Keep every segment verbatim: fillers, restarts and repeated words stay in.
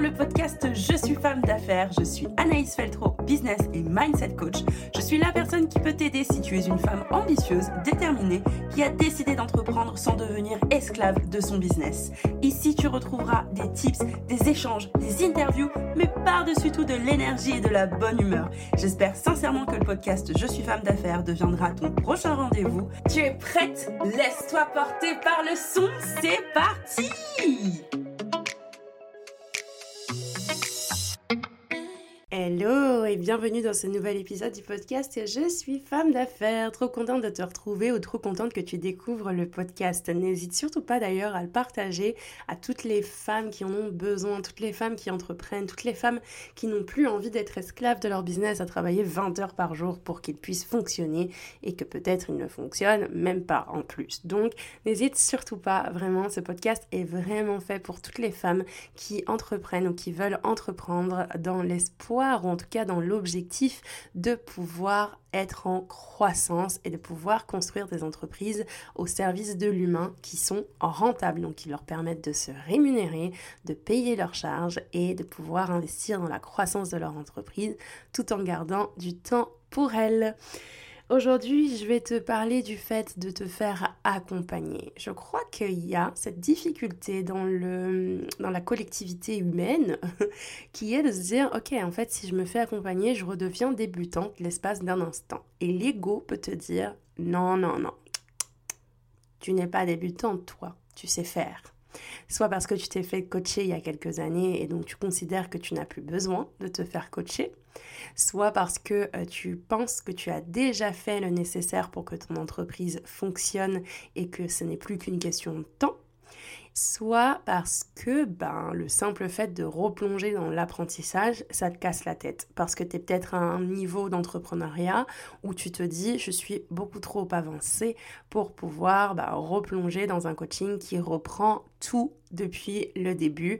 sur le podcast Je suis femme d'affaires. Je suis Anaïs Feltro, business et mindset coach. Je suis la personne qui peut t'aider si tu es une femme ambitieuse, déterminée, qui a décidé d'entreprendre sans devenir esclave de son business. Ici, tu retrouveras des tips, des échanges, des interviews, mais par-dessus tout de l'énergie et de la bonne humeur. J'espère sincèrement que le podcast Je suis femme d'affaires deviendra ton prochain rendez-vous. Tu es prête? Laisse-toi porter par le son, c'est parti! Hello et bienvenue dans ce nouvel épisode du podcast Je suis femme d'affaires. Trop contente de te retrouver ou trop contente que tu découvres le podcast. N'hésite surtout pas d'ailleurs à le partager à toutes les femmes qui en ont besoin, toutes les femmes qui entreprennent, toutes les femmes qui n'ont plus envie d'être esclaves de leur business à travailler vingt heures par jour pour qu'il puisse fonctionner et que peut-être il ne fonctionne même pas en plus. Donc n'hésite surtout pas, vraiment, ce podcast est vraiment fait pour toutes les femmes qui entreprennent ou qui veulent entreprendre dans l'espoir ou en tout cas dans l'objectif de pouvoir être en croissance et de pouvoir construire des entreprises au service de l'humain qui sont rentables, donc qui leur permettent de se rémunérer, de payer leurs charges et de pouvoir investir dans la croissance de leur entreprise tout en gardant du temps pour elles. Aujourd'hui, je vais te parler du fait de te faire accompagner. Je crois qu'il y a cette difficulté dans, le, dans la collectivité humaine qui est de se dire « Ok, en fait, si je me fais accompagner, je redeviens débutante l'espace d'un instant. » Et l'ego peut te dire « Non, non, non, tu n'es pas débutante, toi, tu sais faire. » Soit parce que tu t'es fait coacher il y a quelques années et donc tu considères que tu n'as plus besoin de te faire coacher, soit parce que euh, tu penses que tu as déjà fait le nécessaire pour que ton entreprise fonctionne et que ce n'est plus qu'une question de temps, soit parce que ben, le simple fait de replonger dans l'apprentissage, ça te casse la tête. Parce que tu es peut-être à un niveau d'entrepreneuriat où tu te dis « je suis beaucoup trop avancée pour pouvoir ben, replonger dans un coaching qui reprend tout depuis le début ».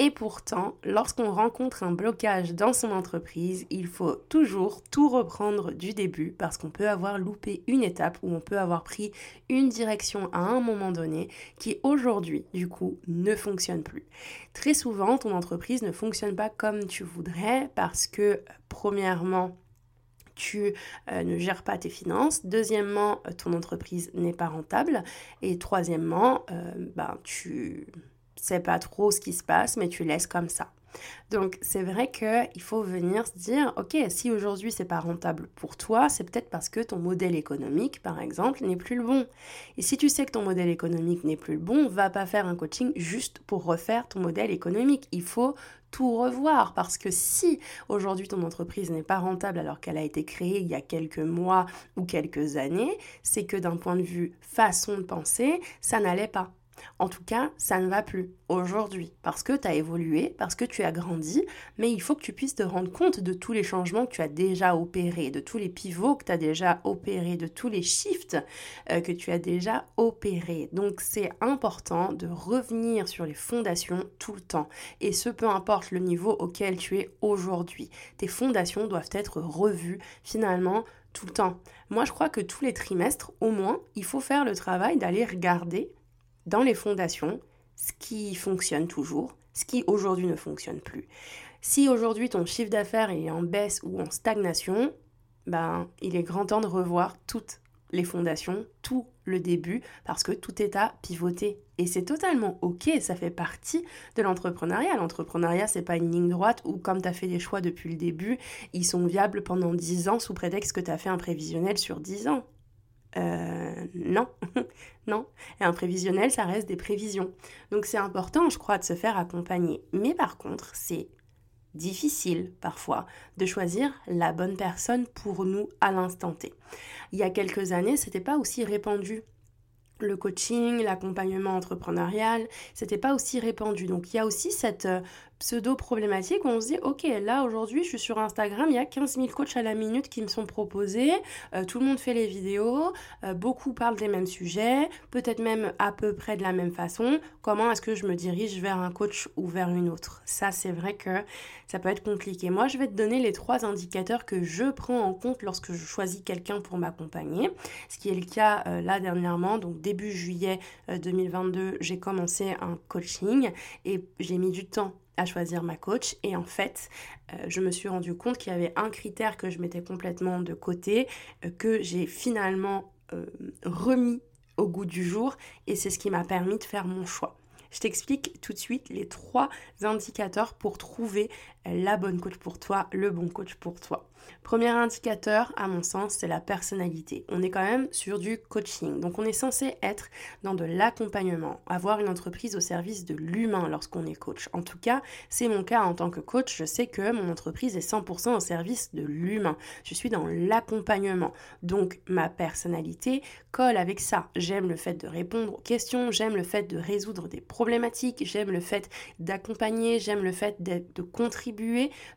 Et pourtant, lorsqu'on rencontre un blocage dans son entreprise, il faut toujours tout reprendre du début parce qu'on peut avoir loupé une étape ou on peut avoir pris une direction à un moment donné qui aujourd'hui, du coup, ne fonctionne plus. Très souvent, ton entreprise ne fonctionne pas comme tu voudrais parce que, premièrement, tu euh, ne gères pas tes finances, deuxièmement, ton entreprise n'est pas rentable et troisièmement, euh, ben, tu... sais pas trop ce qui se passe, mais tu laisses comme ça. Donc, c'est vrai qu'il faut venir se dire, ok, si aujourd'hui c'est pas rentable pour toi, c'est peut-être parce que ton modèle économique, par exemple, n'est plus le bon. Et si tu sais que ton modèle économique n'est plus le bon, va pas faire un coaching juste pour refaire ton modèle économique. Il faut tout revoir parce que si aujourd'hui ton entreprise n'est pas rentable alors qu'elle a été créée il y a quelques mois ou quelques années, c'est que d'un point de vue façon de penser, ça n'allait pas. En tout cas, ça ne va plus aujourd'hui parce que tu as évolué, parce que tu as grandi, mais il faut que tu puisses te rendre compte de tous les changements que tu as déjà opérés, de tous les pivots que tu as déjà opérés, de tous les shifts euh, que tu as déjà opérés. Donc, c'est important de revenir sur les fondations tout le temps et ce, peu importe le niveau auquel tu es aujourd'hui. Tes fondations doivent être revues finalement tout le temps. Moi, je crois que tous les trimestres, au moins, il faut faire le travail d'aller regarder dans les fondations, ce qui fonctionne toujours, ce qui aujourd'hui ne fonctionne plus. Si aujourd'hui ton chiffre d'affaires est en baisse ou en stagnation, ben, il est grand temps de revoir toutes les fondations, tout le début, parce que tout est à pivoter. Et c'est totalement ok, ça fait partie de l'entrepreneuriat. L'entrepreneuriat, c'est pas une ligne droite où, comme tu as fait des choix depuis le début, ils sont viables pendant dix ans sous prétexte que tu as fait un prévisionnel sur dix ans. Euh, non, non. Et un prévisionnel, ça reste des prévisions. Donc c'est important, je crois, de se faire accompagner. Mais par contre, c'est difficile parfois de choisir la bonne personne pour nous à l'instant T. Il y a quelques années, c'était pas aussi répandu. Le coaching, l'accompagnement entrepreneurial, c'était pas aussi répandu. Donc il y a aussi cette euh, pseudo-problématique où on se dit « Ok, là aujourd'hui je suis sur Instagram, il y a quinze mille coachs à la minute qui me sont proposés, euh, tout le monde fait les vidéos, euh, beaucoup parlent des mêmes sujets, peut-être même à peu près de la même façon. Comment est-ce que je me dirige vers un coach ou vers une autre ?» Ça, c'est vrai que ça peut être compliqué. Moi, je vais te donner les trois indicateurs que je prends en compte lorsque je choisis quelqu'un pour m'accompagner, ce qui est le cas euh, là dernièrement, donc début juillet deux mille vingt-deux, j'ai commencé un coaching et j'ai mis du temps à choisir ma coach, et en fait euh, je me suis rendu compte qu'il y avait un critère que je mettais complètement de côté, euh, que j'ai finalement euh, remis au goût du jour, et c'est ce qui m'a permis de faire mon choix. Je t'explique tout de suite les trois indicateurs pour trouver la bonne coach pour toi, le bon coach pour toi. Premier indicateur, à mon sens, c'est la personnalité. On est quand même sur du coaching, donc on est censé être dans de l'accompagnement, avoir une entreprise au service de l'humain lorsqu'on est coach. En tout cas, c'est mon cas en tant que coach, je sais que mon entreprise est cent pour cent au service de l'humain. Je suis dans l'accompagnement, donc ma personnalité colle avec ça. J'aime le fait de répondre aux questions, j'aime le fait de résoudre des problématiques, j'aime le fait d'accompagner, j'aime le fait de contribuer.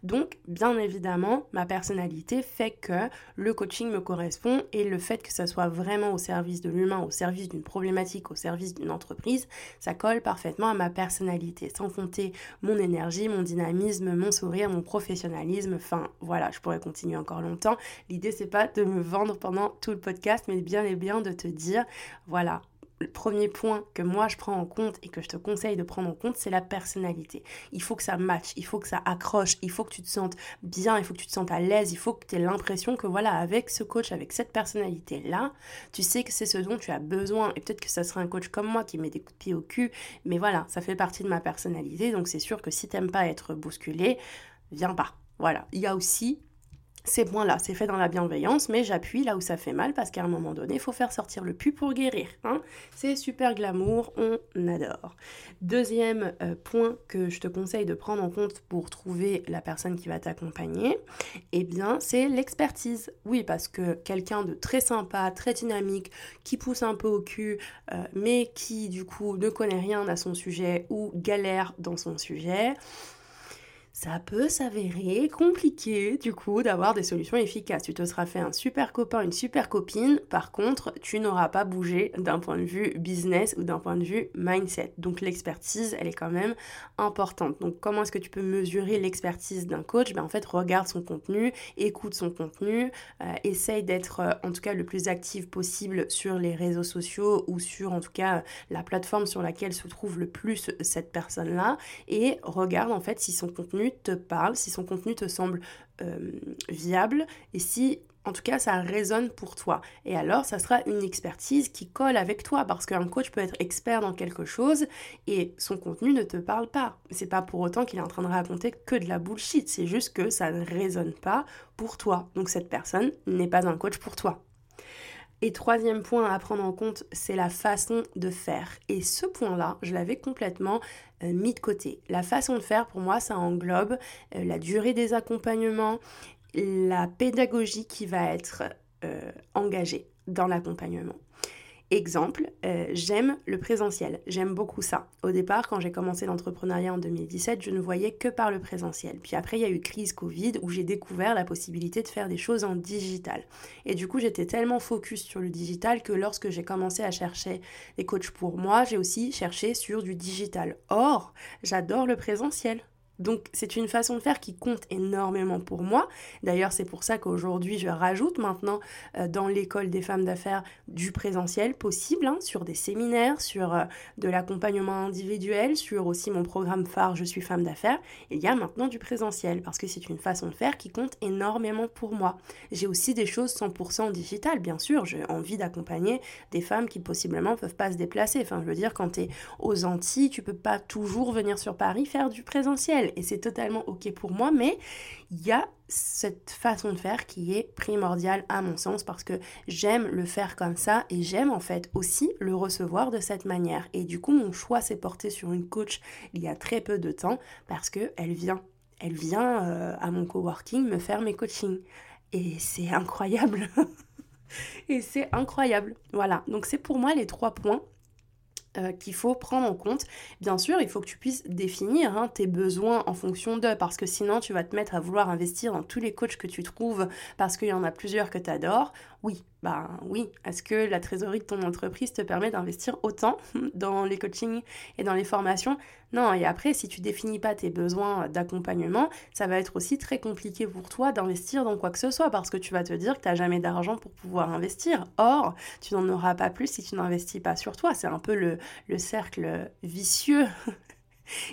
Donc, bien évidemment, ma personnalité fait que le coaching me correspond, et le fait que ça soit vraiment au service de l'humain, au service d'une problématique, au service d'une entreprise, ça colle parfaitement à ma personnalité, sans compter mon énergie, mon dynamisme, mon sourire, mon professionnalisme. Enfin, voilà, je pourrais continuer encore longtemps. L'idée, c'est pas de me vendre pendant tout le podcast, mais bien et bien de te dire, voilà, le premier point que moi je prends en compte et que je te conseille de prendre en compte, c'est la personnalité. Il faut que ça matche, il faut que ça accroche, il faut que tu te sentes bien, il faut que tu te sentes à l'aise, il faut que tu aies l'impression que voilà, avec ce coach, avec cette personnalité-là, tu sais que c'est ce dont tu as besoin. Et peut-être que ça sera un coach comme moi qui met des coups de pied au cul, mais voilà, ça fait partie de ma personnalité, donc c'est sûr que si t'aimes pas être bousculé, viens pas. Voilà, il y a aussi ces points-là, c'est fait dans la bienveillance, mais j'appuie là où ça fait mal, parce qu'à un moment donné, il faut faire sortir le pu pour guérir, hein. C'est super glamour, on adore. Deuxième point que je te conseille de prendre en compte pour trouver la personne qui va t'accompagner, eh bien, c'est l'expertise. Oui, parce que quelqu'un de très sympa, très dynamique, qui pousse un peu au cul, euh, mais qui, du coup, ne connaît rien à son sujet ou galère dans son sujet, ça peut s'avérer compliqué du coup d'avoir des solutions efficaces. Tu te seras fait un super copain, une super copine, par contre tu n'auras pas bougé d'un point de vue business ou d'un point de vue mindset. Donc l'expertise, elle est quand même importante. Donc comment est-ce que tu peux mesurer l'expertise d'un coach? Ben en fait, regarde son contenu, écoute son contenu, euh, essaye d'être euh, en tout cas le plus active possible sur les réseaux sociaux ou sur en tout cas la plateforme sur laquelle se trouve le plus cette personne-là, et regarde en fait si son contenu te parle, si son contenu te semble euh, viable, et si en tout cas ça résonne pour toi. Et alors ça sera une expertise qui colle avec toi, parce qu'un coach peut être expert dans quelque chose et son contenu ne te parle pas. C'est pas pour autant qu'il est en train de raconter que de la bullshit, c'est juste que ça ne résonne pas pour toi. Donc cette personne n'est pas un coach pour toi. Et troisième point à prendre en compte, c'est la façon de faire. Et ce point-là, je l'avais complètement euh, mis de côté. La façon de faire, pour moi, ça englobe euh, la durée des accompagnements, la pédagogie qui va être euh, engagée dans l'accompagnement. Exemple, euh, j'aime le présentiel, j'aime beaucoup ça. Au départ, quand j'ai commencé l'entrepreneuriat en deux mille dix-sept, je ne voyais que par le présentiel. Puis après, il y a eu crise Covid où j'ai découvert la possibilité de faire des choses en digital. Et du coup, j'étais tellement focus sur le digital que lorsque j'ai commencé à chercher des coachs pour moi, j'ai aussi cherché sur du digital. Or, j'adore le présentiel. Donc c'est une façon de faire qui compte énormément pour moi. D'ailleurs, c'est pour ça qu'aujourd'hui, je rajoute maintenant euh, dans l'école des femmes d'affaires du présentiel possible, hein, sur des séminaires, sur euh, de l'accompagnement individuel, sur aussi mon programme phare Je suis femme d'affaires. Il y a maintenant du présentiel parce que c'est une façon de faire qui compte énormément pour moi. J'ai aussi des choses cent pour cent digitales, bien sûr. J'ai envie d'accompagner des femmes qui possiblement ne peuvent pas se déplacer. Enfin, je veux dire, quand tu es aux Antilles, tu ne peux pas toujours venir sur Paris faire du présentiel. Et c'est totalement ok pour moi, mais il y a cette façon de faire qui est primordiale à mon sens, parce que j'aime le faire comme ça et j'aime en fait aussi le recevoir de cette manière. Et du coup, mon choix s'est porté sur une coach il y a très peu de temps parce qu'elle vient, elle vient euh, à mon coworking me faire mes coachings. Et c'est incroyable. Et c'est incroyable. Voilà, donc c'est pour moi les trois points Euh, qu'il faut prendre en compte. Bien sûr, il faut que tu puisses définir hein, tes besoins en fonction d'eux, parce que sinon tu vas te mettre à vouloir investir dans tous les coachs que tu trouves parce qu'il y en a plusieurs que tu adores. Oui, bah oui. Est-ce que la trésorerie de ton entreprise te permet d'investir autant dans les coachings et dans les formations? Non, et après, si tu définis pas tes besoins d'accompagnement, ça va être aussi très compliqué pour toi d'investir dans quoi que ce soit, parce que tu vas te dire que tu n'as jamais d'argent pour pouvoir investir. Or, tu n'en auras pas plus si tu n'investis pas sur toi. C'est un peu le, le cercle vicieux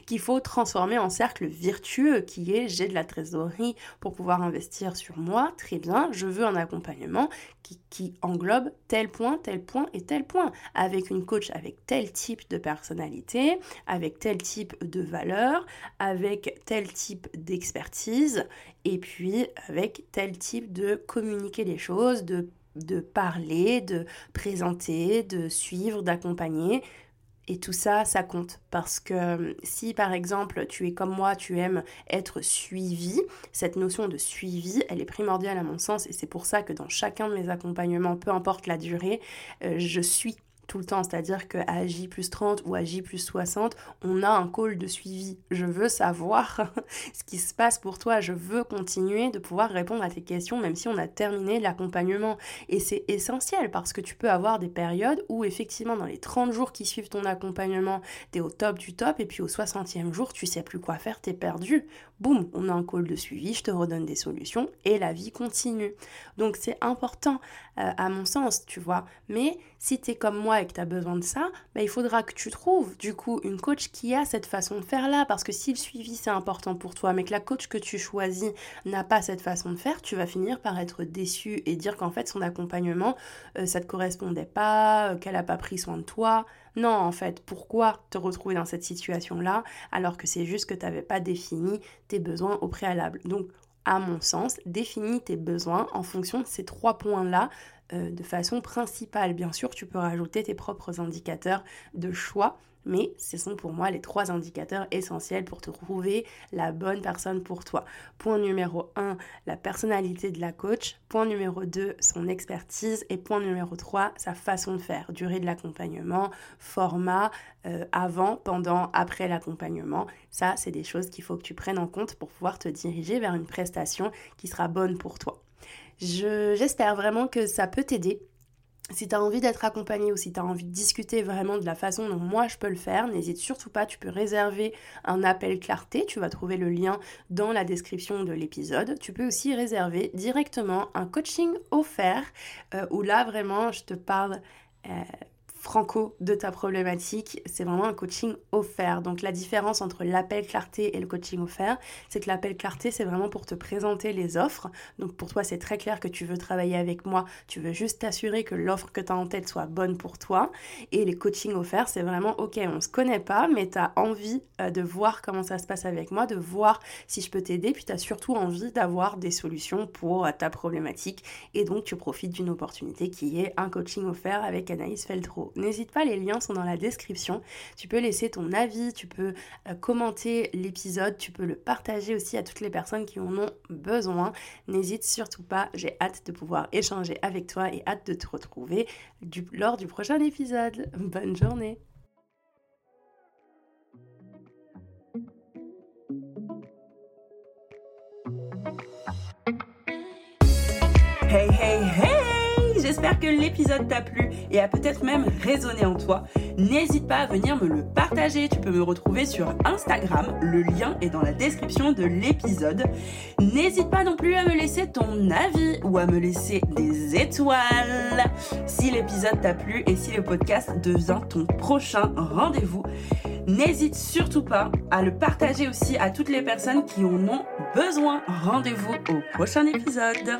qu'il faut transformer en cercle vertueux qui est: j'ai de la trésorerie pour pouvoir investir sur moi, très bien, je veux un accompagnement qui, qui englobe tel point, tel point et tel point, avec une coach avec tel type de personnalité, avec tel type de valeur, avec tel type d'expertise et puis avec tel type de communiquer les choses, de, de parler, de présenter, de suivre, d'accompagner. Et tout ça, ça compte parce que si par exemple tu es comme moi, tu aimes être suivi, cette notion de suivi, elle est primordiale à mon sens et c'est pour ça que dans chacun de mes accompagnements, peu importe la durée, euh, je suis tout le temps, c'est-à-dire qu'à J plus trente ou à J plus soixante, on a un call de suivi. Je veux savoir ce qui se passe pour toi, je veux continuer de pouvoir répondre à tes questions même si on a terminé l'accompagnement. Et c'est essentiel parce que tu peux avoir des périodes où effectivement dans les trente jours qui suivent ton accompagnement, t'es au top du top et puis au soixantième jour, tu sais plus quoi faire, t'es perdu. Boum, on a un call de suivi, je te redonne des solutions et la vie continue. Donc c'est important euh, à mon sens, tu vois. Mais si t'es comme moi et que tu as besoin de ça, bah, il faudra que tu trouves du coup une coach qui a cette façon de faire là, parce que si le suivi c'est important pour toi mais que la coach que tu choisis n'a pas cette façon de faire, tu vas finir par être déçu et dire qu'en fait son accompagnement euh, ça te correspondait pas, euh, qu'elle a pas pris soin de toi. Non, en fait, pourquoi te retrouver dans cette situation là alors que c'est juste que tu n'avais pas défini tes besoins au préalable. Donc à mon sens, définis tes besoins en fonction de ces trois points là Euh, de façon principale. Bien sûr, tu peux rajouter tes propres indicateurs de choix, mais ce sont pour moi les trois indicateurs essentiels pour te trouver la bonne personne pour toi. Point numéro un, la personnalité de la coach. Point numéro deux, son expertise. Et point numéro trois, sa façon de faire. Durée de l'accompagnement, format, euh, avant, pendant, après l'accompagnement. Ça, c'est des choses qu'il faut que tu prennes en compte pour pouvoir te diriger vers une prestation qui sera bonne pour toi. Je, j'espère vraiment que ça peut t'aider. Si tu as envie d'être accompagné ou si tu as envie de discuter vraiment de la façon dont moi je peux le faire, n'hésite surtout pas, tu peux réserver un appel clarté, tu vas trouver le lien dans la description de l'épisode. Tu peux aussi réserver directement un coaching offert euh, où là vraiment je te parle... Euh, franco de ta problématique, c'est vraiment un coaching offert. Donc la différence entre l'appel clarté et le coaching offert, c'est que l'appel clarté, c'est vraiment pour te présenter les offres. Donc pour toi, c'est très clair que tu veux travailler avec moi, tu veux juste t'assurer que l'offre que tu as en tête soit bonne pour toi. Et les coachings offerts, c'est vraiment, ok, on se connaît pas, mais tu as envie de voir comment ça se passe avec moi, de voir si je peux t'aider, puis tu as surtout envie d'avoir des solutions pour ta problématique. Et donc tu profites d'une opportunité qui est un coaching offert avec Anaïs Feltro. N'hésite pas, les liens sont dans la description. Tu peux laisser ton avis, tu peux commenter l'épisode, tu peux le partager aussi à toutes les personnes qui en ont besoin. N'hésite surtout pas, j'ai hâte de pouvoir échanger avec toi et hâte de te retrouver du, lors du prochain épisode. Bonne journée! Hey, hey, hey! J'espère que l'épisode t'a plu et a peut-être même résonné en toi. N'hésite pas à venir me le partager. Tu peux me retrouver sur Instagram. Le lien est dans la description de l'épisode. N'hésite pas non plus à me laisser ton avis ou à me laisser des étoiles si l'épisode t'a plu et si le podcast devient ton prochain rendez-vous. N'hésite surtout pas à le partager aussi à toutes les personnes qui en ont besoin. Rendez-vous au prochain épisode.